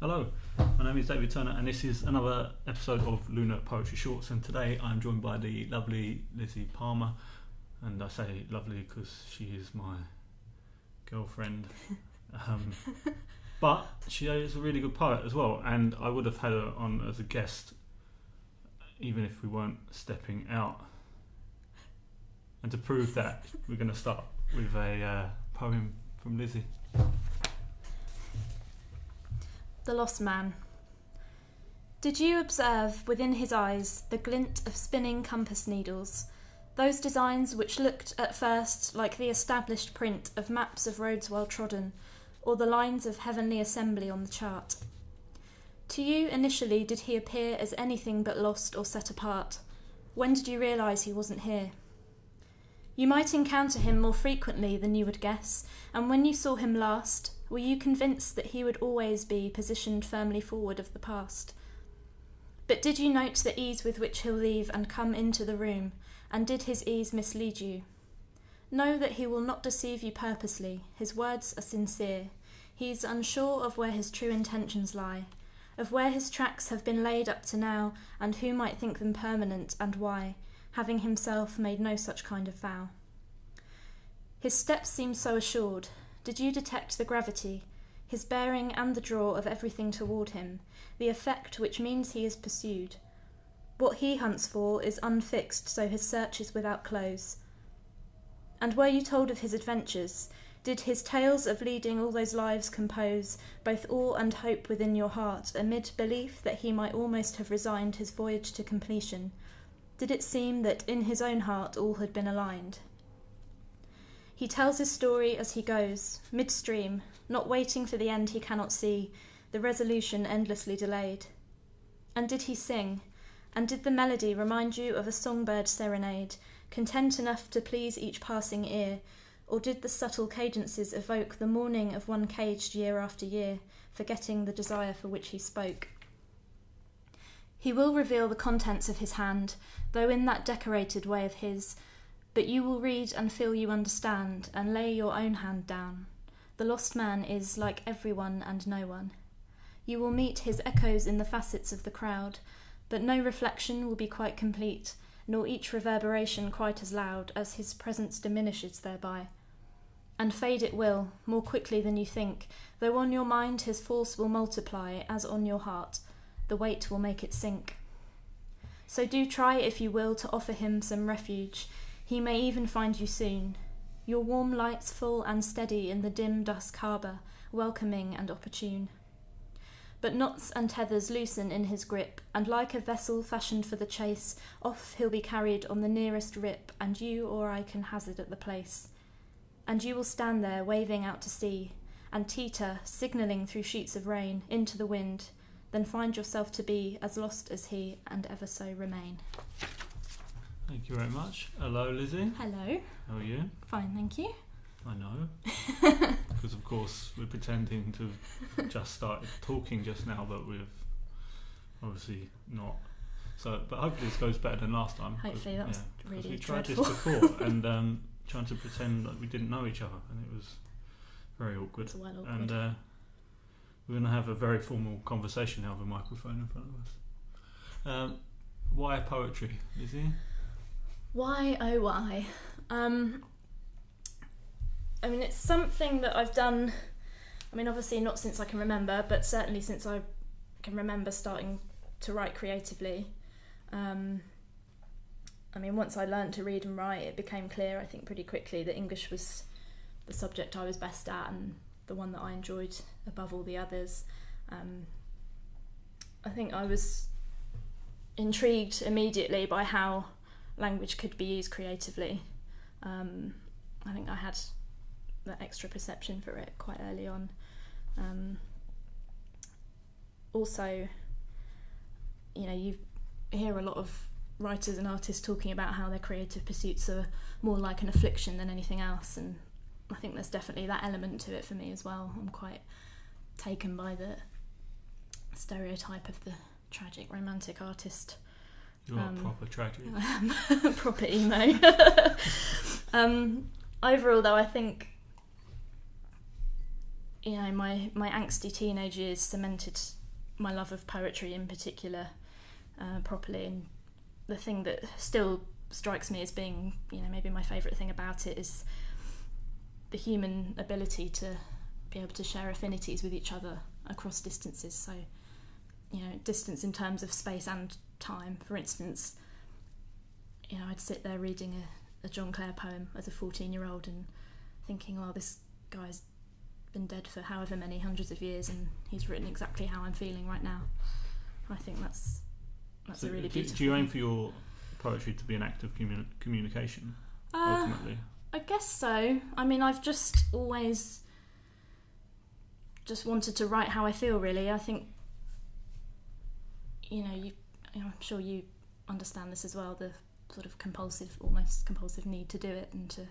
Hello, my name is David Turner and this is another episode of Lunar Poetry Shorts, and today I'm joined by the lovely Lizzie Palmer, and I say lovely because she is my girlfriend, but she is a really good poet as well, and I would have had her on as a guest even if we weren't stepping out. And to prove that, we're going to start with a poem from Lizzie. The Lost Man. Did you observe within his eyes the glint of spinning compass needles, those designs which looked at first like the established print of maps of roads well trodden, or the lines of heavenly assembly on the chart? To you initially did he appear as anything but lost or set apart? When did you realise he wasn't here? You might encounter him more frequently than you would guess, and when you saw him last, were you convinced that he would always be positioned firmly forward of the past? But did you note the ease with which he'll leave and come into the room, and did his ease mislead you? Know that he will not deceive you purposely, his words are sincere. He is unsure of where his true intentions lie, of where his tracks have been laid up to now, and who might think them permanent and why, having himself made no such kind of vow. His steps seem so assured. Did you detect the gravity, his bearing and the draw of everything toward him, the effect which means he is pursued? What he hunts for is unfixed, so his search is without close. And were you told of his adventures? Did his tales of leading all those lives compose both awe and hope within your heart, amid belief that he might almost have resigned his voyage to completion? Did it seem that in his own heart all had been aligned? He tells his story as he goes, midstream, not waiting for the end he cannot see, the resolution endlessly delayed. And did he sing? And did the melody remind you of a songbird's serenade, content enough to please each passing ear? Or did the subtle cadences evoke the mourning of one caged year after year, forgetting the desire for which he spoke? He will reveal the contents of his hand, though in that decorated way of his, but you will read and feel you understand, and lay your own hand down. The lost man is like everyone and no one. You will meet his echoes in the facets of the crowd, but no reflection will be quite complete, nor each reverberation quite as loud, as his presence diminishes thereby. And fade it will, more quickly than you think, though on your mind his force will multiply, as on your heart. The weight will make it sink. So do try, if you will, to offer him some refuge. He may even find you soon. Your warm lights full and steady in the dim dusk harbour, welcoming and opportune. But knots and tethers loosen in his grip, and like a vessel fashioned for the chase, off he'll be carried on the nearest rip, and you or I can hazard at the place. And you will stand there waving out to sea, and teeter, signalling through sheets of rain, into the wind, then find yourself to be as lost as he, and ever so remain. Thank you very much. Hello, Lizzie. Hello. How are you? Fine, thank you. I know. Because, of course, we're pretending to have just started talking just now, but we've obviously not. So, but hopefully this goes better than last time. Hopefully, that was really dreadful. We tried this before and trying to pretend like we didn't know each other, and it was very awkward. It's a while awkward. And we're going to have a very formal conversation now with a microphone in front of us. Why poetry, Lizzie? Why, oh why? I mean, it's something that I've done, I mean, obviously not since I can remember, but certainly since I can remember starting to write creatively. I mean, once I learned to read and write, it became clear, I think, pretty quickly that English was the subject I was best at and the one that I enjoyed above all the others. I think I was intrigued immediately by how language could be used creatively. I think I had that extra perception for it quite early on. Also, you know, you hear a lot of writers and artists talking about how their creative pursuits are more like an affliction than anything else, and I think there's definitely that element to it for me as well. I'm quite taken by the stereotype of the tragic romantic artist. You're a proper tragic. Proper emo. Overall, though, I think you know, my angsty teenage years cemented my love of poetry in particular properly. And the thing that still strikes me as being, you know, maybe my favourite thing about it is the human ability to be able to share affinities with each other across distances. So, you know, distance in terms of space and time. For instance, you know, I'd sit there reading a John Clare poem as a 14-year-old and thinking, well, this guy's been dead for however many hundreds of years and he's written exactly how I'm feeling right now. I think that's so a really beautiful Do you aim for your poetry to be an act of communication, ultimately? I guess so. I mean, I've just always just wanted to write how I feel, really. I think, you know, I'm sure you understand this as well, the sort of almost compulsive need to do it and to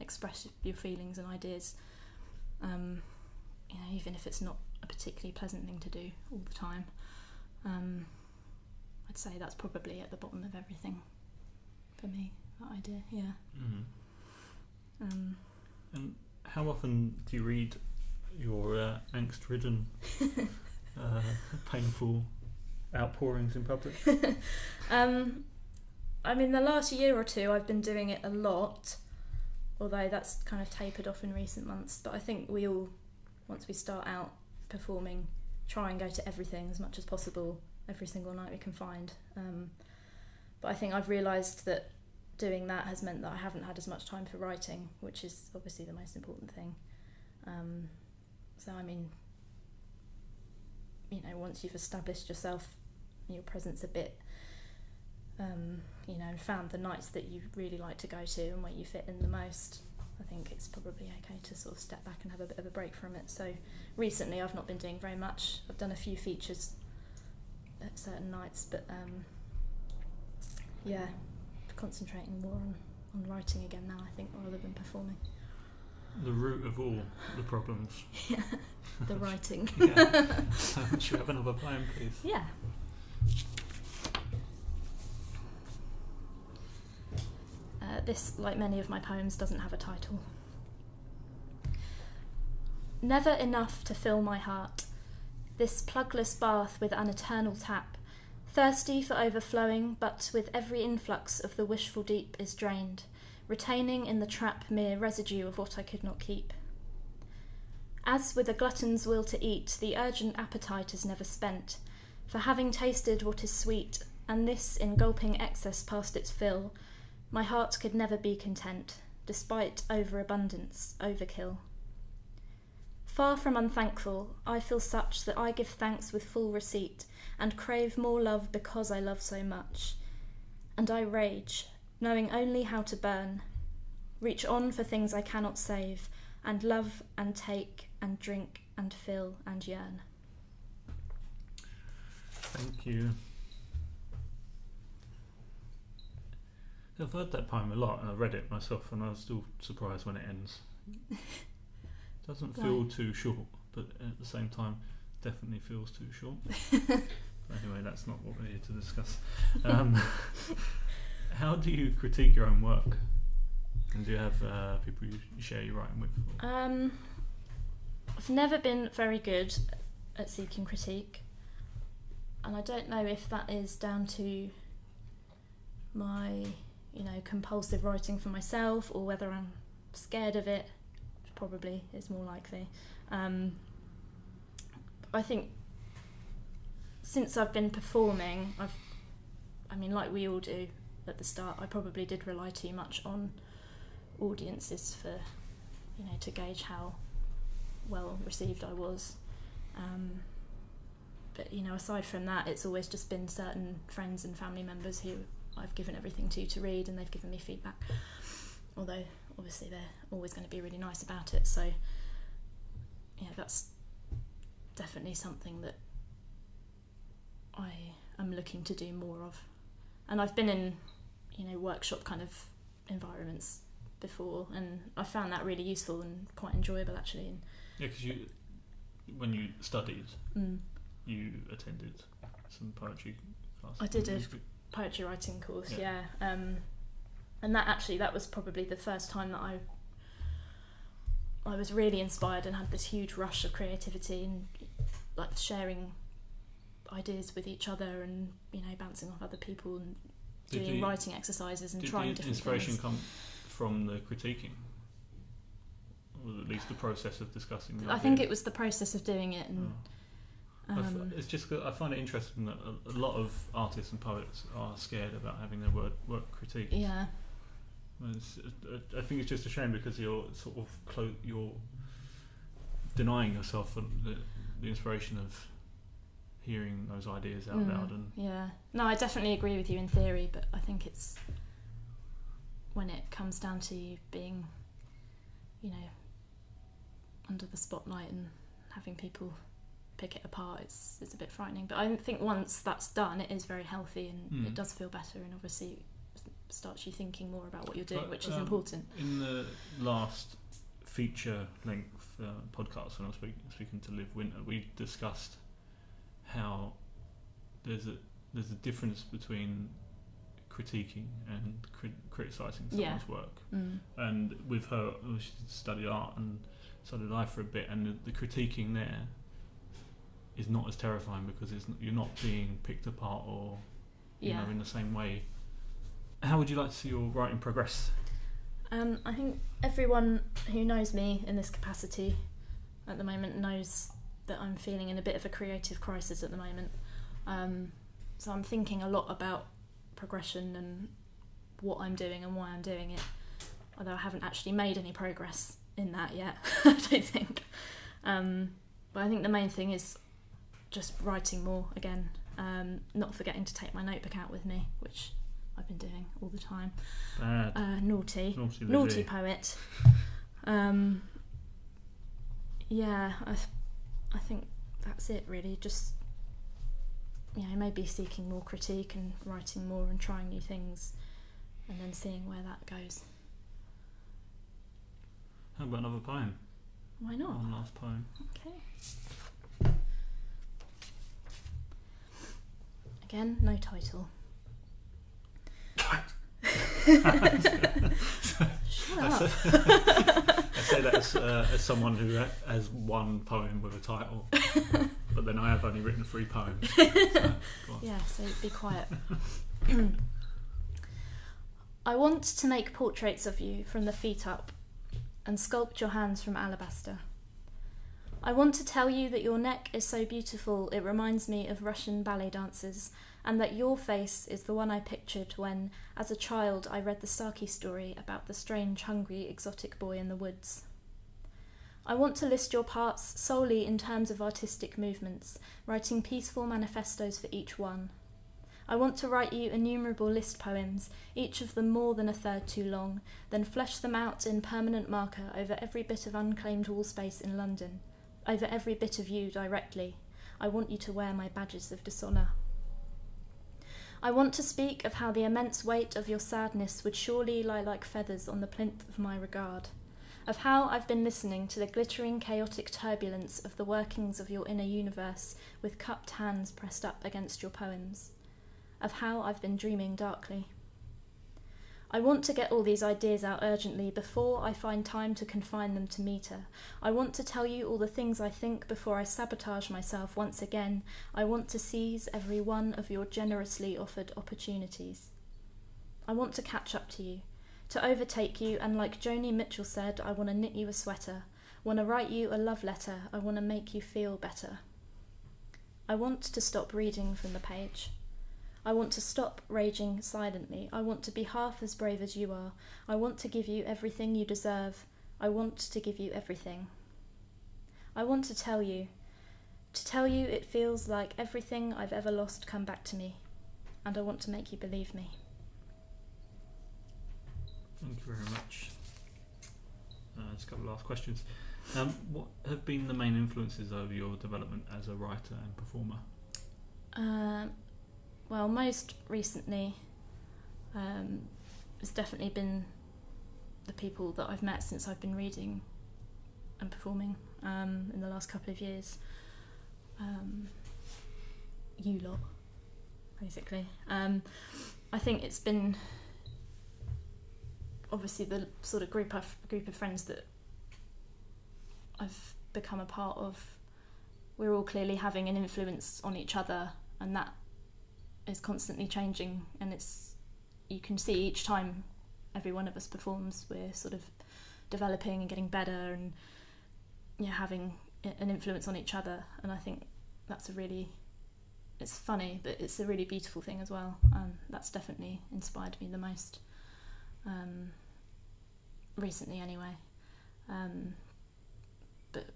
express your feelings and ideas, you know, even if it's not a particularly pleasant thing to do all the time. I'd say that's probably at the bottom of everything for me, that idea, yeah. Mm-hmm. And how often do you read your angst-ridden, painful outpourings in public? I mean, the last year or two I've been doing it a lot, although that's kind of tapered off in recent months. But I think we all, once we start out performing, try and go to everything as much as possible, every single night we can find. But I think I've realised that doing that has meant that I haven't had as much time for writing, which is obviously the most important thing. So, I mean, you know, once you've established yourself, your presence a bit, you know, and found the nights that you really like to go to and where you fit in the most, I think it's probably okay to sort of step back and have a bit of a break from it. So recently I've not been doing very much. I've done a few features at certain nights, but yeah, concentrating more on writing again now, I think, rather than performing. The root of all the problems. Yeah, the writing. Yeah. Should we have another poem, please? Yeah. This, like many of my poems, doesn't have a title. Never enough to fill my heart, this plugless bath with an eternal tap, thirsty for overflowing, but with every influx of the wishful deep is drained, retaining in the trap mere residue of what I could not keep. As with a glutton's will to eat, the urgent appetite is never spent, for having tasted what is sweet, and this in gulping excess past its fill, my heart could never be content, despite overabundance, overkill. Far from unthankful, I feel such that I give thanks with full receipt, and crave more love because I love so much. And I rage, knowing only how to burn, reach on for things I cannot save, and love and take and drink and fill and yearn. Thank you. I've heard that poem a lot, and I read it myself, and I was still surprised when it ends. It doesn't feel too short, but at the same time, definitely feels too short. Anyway, that's not what we're here to discuss. How do you critique your own work? And do you have people you share your writing with? I've never been very good at seeking critique, and I don't know if that is down to my, you know, compulsive writing for myself, or whether I'm scared of it, which probably is more likely. I think since I've been performing, I mean, like we all do at the start, I probably did rely too much on audiences for, you know, to gauge how well received I was. But, you know, aside from that, it's always just been certain friends and family members who I've given everything to read, and they've given me feedback, although obviously they're always going to be really nice about it. So yeah, that's definitely something that I am looking to do more of. And I've been in, you know, workshop kind of environments before, and I found that really useful and quite enjoyable, actually. And yeah, because when you studied, you attended some poetry classes. I did a poetry writing course, yeah. And that was probably the first time that I I was really inspired and had this huge rush of creativity and like sharing ideas with each other and, you know, bouncing off other people and doing writing exercises and trying different things. Did the inspiration come from the critiquing? Or at least the process of discussing the idea? Think it was the process of doing it. And it's just, I find it interesting that a lot of artists and poets are scared about having their work critiqued. Yeah. I think it's just a shame because you're sort of you're denying yourself the inspiration of hearing those ideas out loud. And yeah, no, I definitely agree with you in theory, but I think it's when it comes down to being, you know, under the spotlight and having people pick it apart, it's a bit frightening. But I think once that's done, it is very healthy and it does feel better, and obviously starts you thinking more about what you're doing, which is important. In the last feature-length podcast, when I was speaking to Liv Winter, we discussed how there's a difference between critiquing and criticising someone's work. And with her, she studied art and studied life for a bit, and the critiquing there is not as terrifying because you're not being picked apart or you know in the same way. How would you like to see your writing progress? I think everyone who knows me in this capacity at the moment knows that I'm feeling in a bit of a creative crisis at the moment. So I'm thinking a lot about progression and what I'm doing and why I'm doing it, although I haven't actually made any progress in that yet, I don't think. But I think the main thing is just writing more again, not forgetting to take my notebook out with me, which I've been doing all the time. Bad. Naughty poet. Yeah, I think that's it really. Just, you know, maybe seeking more critique and writing more and trying new things and then seeing where that goes. How about another poem? Why not? One last poem. Okay. Again, no title. Shut up. I say that as someone who has one poem with a title, but then I have only written 3 poems. So be quiet. I want to make portraits of you from the feet up and sculpt your hands from alabaster. I want to tell you that your neck is so beautiful it reminds me of Russian ballet dances, and that your face is the one I pictured when, as a child, I read the Saki story about the strange, hungry, exotic boy in the woods. I want to list your parts solely in terms of artistic movements, writing peaceful manifestos for each one. I want to write you innumerable list poems, each of them more than a third too long, then flesh them out in permanent marker over every bit of unclaimed wall space in London, over every bit of you directly. I want you to wear my badges of dishonour. I want to speak of how the immense weight of your sadness would surely lie like feathers on the plinth of my regard, of how I've been listening to the glittering chaotic turbulence of the workings of your inner universe with cupped hands pressed up against your poems, of how I've been dreaming darkly. I want to get all these ideas out urgently before I find time to confine them to metre. I want to tell you all the things I think before I sabotage myself once again. I want to seize every one of your generously offered opportunities. I want to catch up to you, to overtake you, and like Joni Mitchell said, I want to knit you a sweater, want to write you a love letter, I want to make you feel better. I want to stop reading from the page. I want to stop raging silently. I want to be half as brave as you are. I want to give you everything you deserve. I want to give you everything. I want to tell you it feels like everything I've ever lost come back to me, and I want to make you believe me. Thank you very much. Just a couple of last questions. What have been the main influences over your development as a writer and performer? Well, most recently, it's definitely been the people that I've met since I've been reading and performing in the last couple of years. You lot, basically. I think it's been obviously the sort of group of friends that I've become a part of, we're all clearly having an influence on each other, and that is constantly changing, and it's, you can see each time every one of us performs, we're sort of developing and getting better and, you know, having an influence on each other. And I think that's a really, it's funny, but it's a really beautiful thing as well. That's definitely inspired me the most, recently anyway. But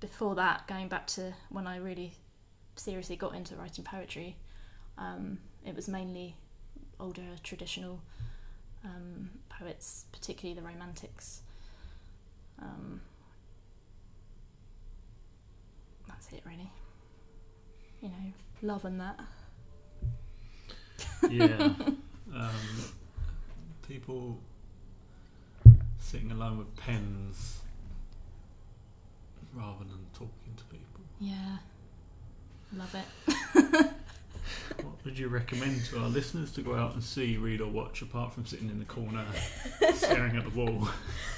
before that, going back to when I really seriously got into writing poetry, it was mainly older traditional poets, particularly the Romantics. That's it really, you know, love and that. Yeah. People sitting alone with pens rather than talking to people. Yeah, love it. What would you recommend to our listeners to go out and see, read or watch, apart from sitting in the corner staring at the wall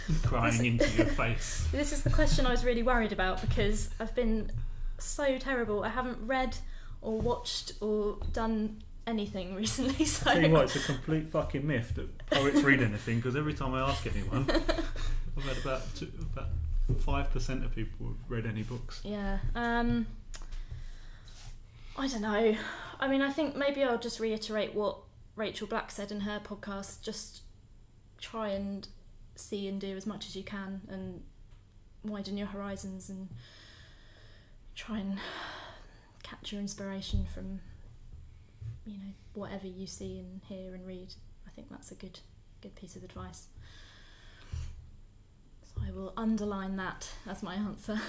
and crying into your face? This is the question I was really worried about, because I've been so terrible. I haven't read or watched or done anything recently, so I tell you what, it's a complete fucking myth that poets read anything, because every time I ask anyone, I've had about 5% of people have read any books. Yeah. I don't know. I mean, I think maybe I'll just reiterate what Rachel Black said in her podcast. Just try and see and do as much as you can, and widen your horizons, and try and catch your inspiration from, you know, whatever you see and hear and read. I think that's a good piece of advice. So I will underline that as my answer.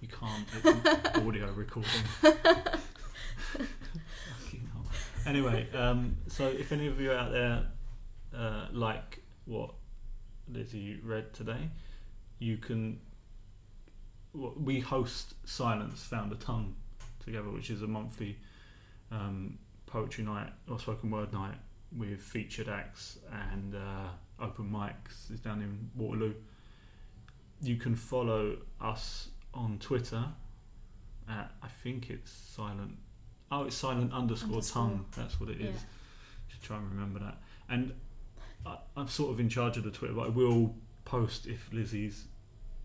You can't, it's an audio recording. Fucking hell. Anyway, so if any of you out there like what Lizzie read today, you can, we host Silence Found a Tongue together, which is a monthly poetry night or spoken word night with featured acts and open mics. It's down in Waterloo. You can follow us on Twitter at, I think it's silent_tongue, that's what it is. Yeah. Should try and remember that. And I'm sort of in charge of the Twitter, but I will post if Lizzie's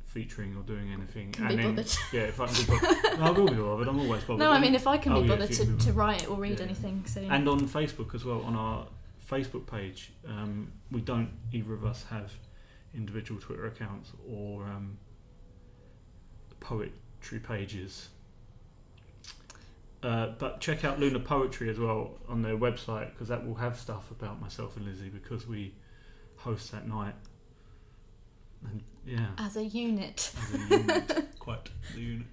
featuring or doing anything. If I can be bothered. No, I will be bothered, I'm always bothered. No, I mean, if I can be bothered to write or read anything. So. And on Facebook as well, on our Facebook page, we don't, either of us have individual Twitter accounts or poetry pages, but check out Lunar Poetry as well on their website, because that will have stuff about myself and Lizzie, because we host that night, and yeah, as a unit quite the unit.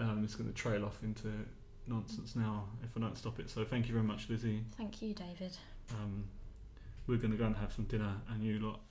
It's going to trail off into nonsense now if I don't stop it, so thank you very much, Lizzie. Thank you, David. We're going to go and have some dinner, and you lot